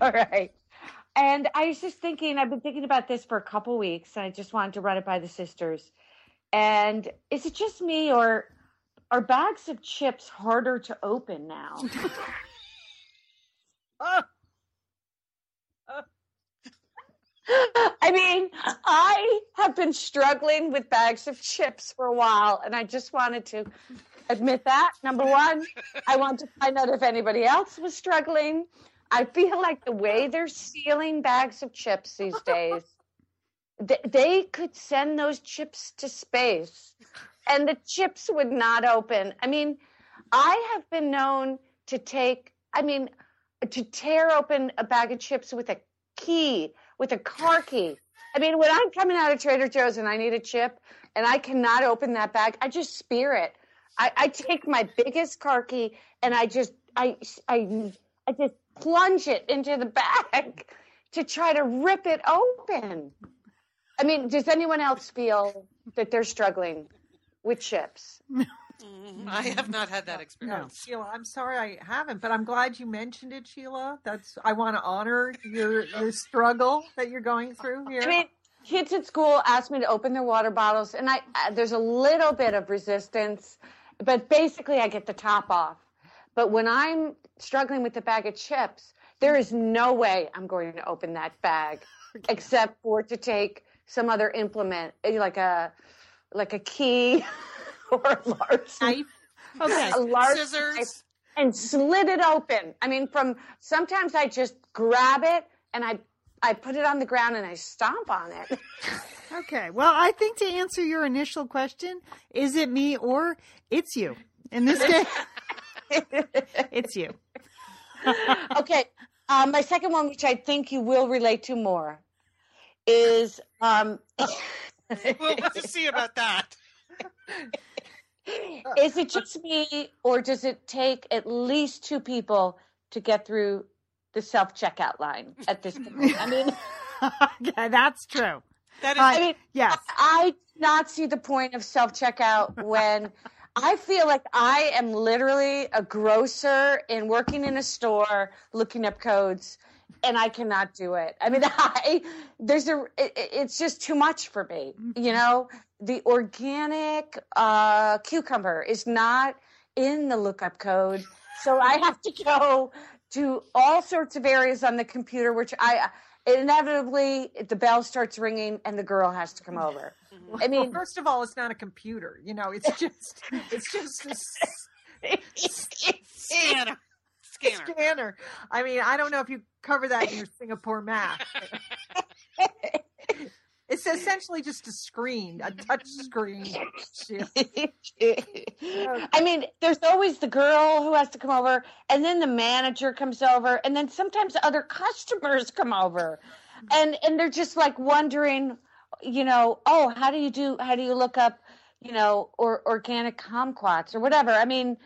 All right. And I was just thinking, I've been thinking about this for a couple weeks, and I just wanted to run it by the sisters. And is it just me or are bags of chips harder to open now? uh, uh. I mean, I have been struggling with bags of chips for a while, and I just wanted to admit that. Number one, I want to find out if anybody else was struggling. I feel like the way they're sealing bags of chips these days, th- they could send those chips to space and the chips would not open. I mean, I have been known to take, I mean, to tear open a bag of chips with a key, with a car key. I mean, when I'm coming out of Trader Joe's and I need a chip and I cannot open that bag, I just spear it. I, I take my biggest car key and I just I, I, I just plunge it into the bag to try to rip it open. I mean, does anyone else feel that they're struggling with chips? I have not had that experience. No, Sheila, I'm sorry I haven't, but I'm glad you mentioned it, Sheila. That's I want to honor your your struggle that you're going through here. I mean, kids at school asked me to open their water bottles, and I uh, there's a little bit of resistance. But basically, I get the top off. But when I'm struggling with the bag of chips, there is no way I'm going to open that bag except for to take some other implement, like a like a key or a large knife, okay. a large scissors, knife, and slit it open. I mean, from sometimes I just grab it and I I put it on the ground and I stomp on it. Okay. Well, I think to answer your initial question, is it me or it's you? In this case, it's you. Okay. Um, my second one, which I think you will relate to more, is... Um, we'll have to see about that. Is it just me or does it take at least two people to get through the self-checkout line at this point? I mean... Okay, that's true. That is, uh, I mean, yes. I, I do not see the point of self-checkout when I feel like I am literally a grocer and working in a store looking up codes, and I cannot do it. I mean, I, there's a it, it's just too much for me. You know, the organic uh, cucumber is not in the lookup code, so I have to go to all sorts of areas on the computer, which I. inevitably the bell starts ringing and the girl has to come over. Well, I mean, first of all, it's not a computer, you know, it's just, it's just a scanner. Scanner. Scanner. I mean, I don't know if you cover that in your Singapore Math. It's essentially just a screen, a touch screen. I mean, there's always the girl who has to come over, and then the manager comes over, and then sometimes other customers come over, and and they're just like wondering, you know, oh, how do you do? How do you look up, you know, or organic kumquats or whatever? I mean,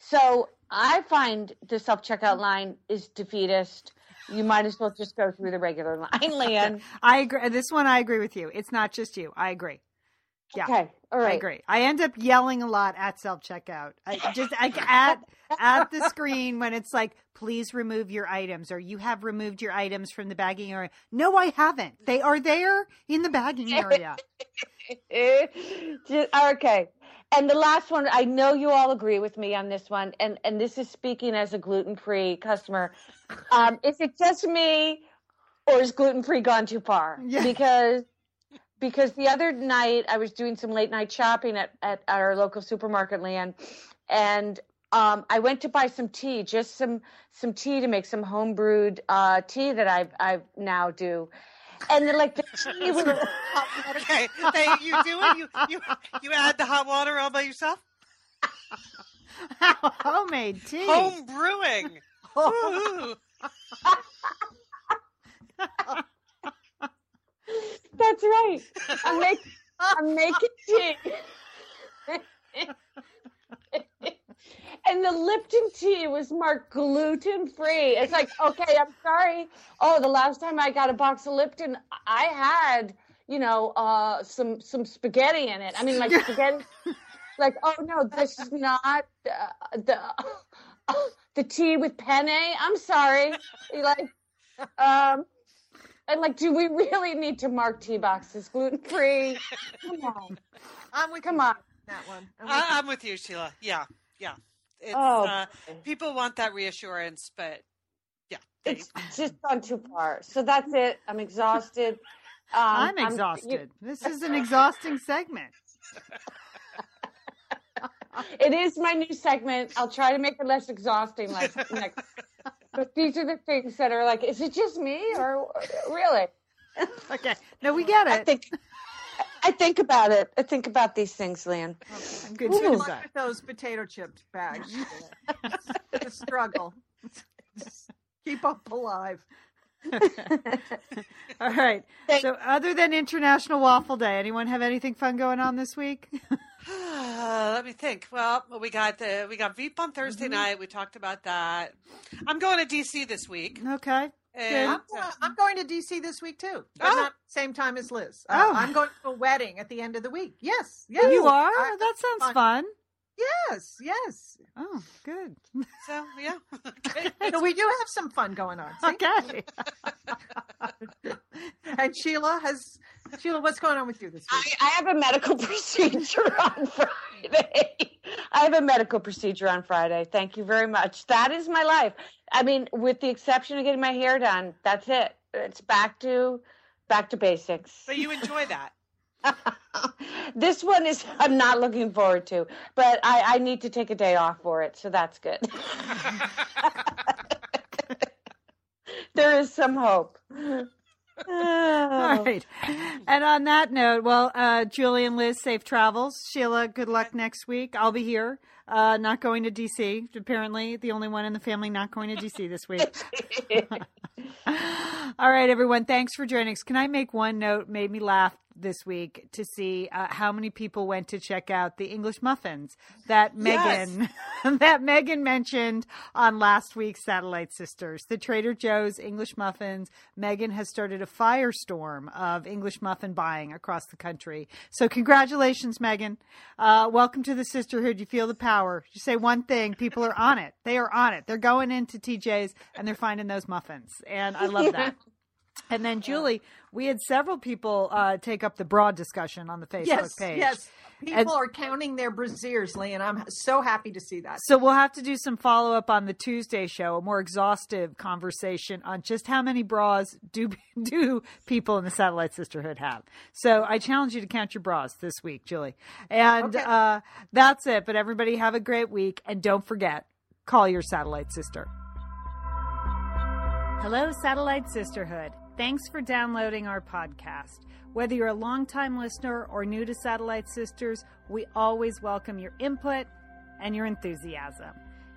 so I find the self checkout line is defeatist. You might as well just go through the regular line, Lian. I agree. This one, I agree with you. It's not just you. I agree. Yeah. Okay. All right. I agree. I end up yelling a lot at self-checkout. I just I, at at the screen when it's like, please remove your items, or you have removed your items from the bagging area. No, I haven't. They are there in the bagging area. Just, okay. And the last one, I know you all agree with me on this one, and, and this is speaking as a gluten-free customer. Um, is it just me, or is gluten-free gone too far? Yeah. Because because the other night I was doing some late-night shopping at, at, at our local supermarket, Lian, and um, I went to buy some tea, just some some tea to make some home-brewed uh, tea that I I now do. And then, like, the tea was hot water. Okay, they, you do it? You, you, you add the hot water all by yourself? Homemade tea. Home brewing. Oh. That's right. I'm, make, I'm making tea. And the Lipton tea was marked gluten-free. It's like, okay, I'm sorry. Oh, the last time I got a box of Lipton, I had, you know, uh, some some spaghetti in it. I mean, like spaghetti. Like, oh, no, this is not uh, the uh, the tea with penne. I'm sorry. Like, um, and, like, do we really need to mark tea boxes gluten-free? Come on. I'm with Come on. That one. I'm with, I'm with you, Sheila. Yeah. Yeah. It's, oh, uh, people want that reassurance, but yeah, it's just gone too far. So that's it. I'm exhausted. Um, I'm exhausted. I'm, you, this is an exhausting segment. It is my new segment. I'll try to make it less exhausting. Like, like, but these are the things that are like, is it just me or, or really? Okay. No, we get it. I think. I think about it. I think about these things, Lian. Okay. I'm good. Good luck with those potato chips bags. The struggle. Just keep up alive. All right. Thanks. So, other than International Waffle Day, anyone have anything fun going on this week? Uh, let me think. Well, we got the we got Veep on Thursday mm-hmm. night. We talked about that. I'm going to D C this week. Okay. And, I'm, going, I'm going to D C this week too. Oh. Not same time as Liz. Uh, oh. I'm going to a wedding at the end of the week. Yes, yes. You are? I, that sounds fun. fun. Yes, yes. Oh, good. So yeah, so we do have some fun going on. See? Okay. And Sheila has Sheila. What's going on with you this week? I, I have a medical procedure on Friday. I have a medical procedure on Friday. Thank you very much. That is my life. I mean, with the exception of getting my hair done, that's it. It's back to back to basics. So you enjoy that. This one is I'm not looking forward to, but I, I need to take a day off for it, so that's good. There is some hope. Oh. All right. And on that note, well, uh, Julie and Liz, safe travels. Sheila, good luck next week. I'll be here. Uh, not going to D C. Apparently the only one in the family not going to D C this week. All right, everyone. Thanks for joining us. Can I make one note? Made me laugh this week to see uh, how many people went to check out the English muffins that Megan yes. that Megan mentioned on last week's Satellite Sisters. The Trader Joe's English muffins. Megan has started a firestorm of English muffin buying across the country. So congratulations, Megan. Uh, welcome to the sisterhood. You feel the power. You say one thing, people are on it. They are on it. They're going into T J's and they're finding those muffins. And I love that. And then, Julie, yeah. we had several people uh, take up the broad discussion on the Facebook yes, page. Yes, people and, are counting their brasiers, Lee, and I'm so happy to see that. So we'll have to do some follow-up on the Tuesday show, a more exhaustive conversation on just how many bras do, do people in the Satellite Sisterhood have. So I challenge you to count your bras this week, Julie. And okay. uh, that's it. But everybody have a great week. And don't forget, call your Satellite Sister. Hello, Satellite Sisterhood. Thanks for downloading our podcast. Whether you're a longtime listener or new to Satellite Sisters, we always welcome your input and your enthusiasm.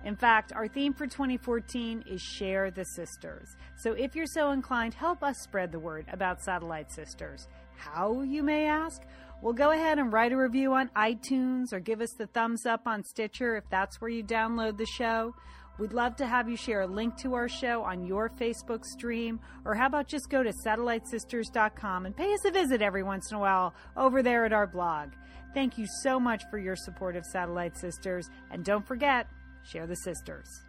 In fact, our theme for twenty fourteen is Share the Sisters. So if you're so inclined, help us spread the word about Satellite Sisters. How, you may ask? Well, go ahead and write a review on iTunes or give us the thumbs up on Stitcher if that's where you download the show. We'd love to have you share a link to our show on your Facebook stream, or how about just go to satellite sisters dot com and pay us a visit every once in a while over there at our blog. Thank you so much for your support of Satellite Sisters, and don't forget, share the sisters.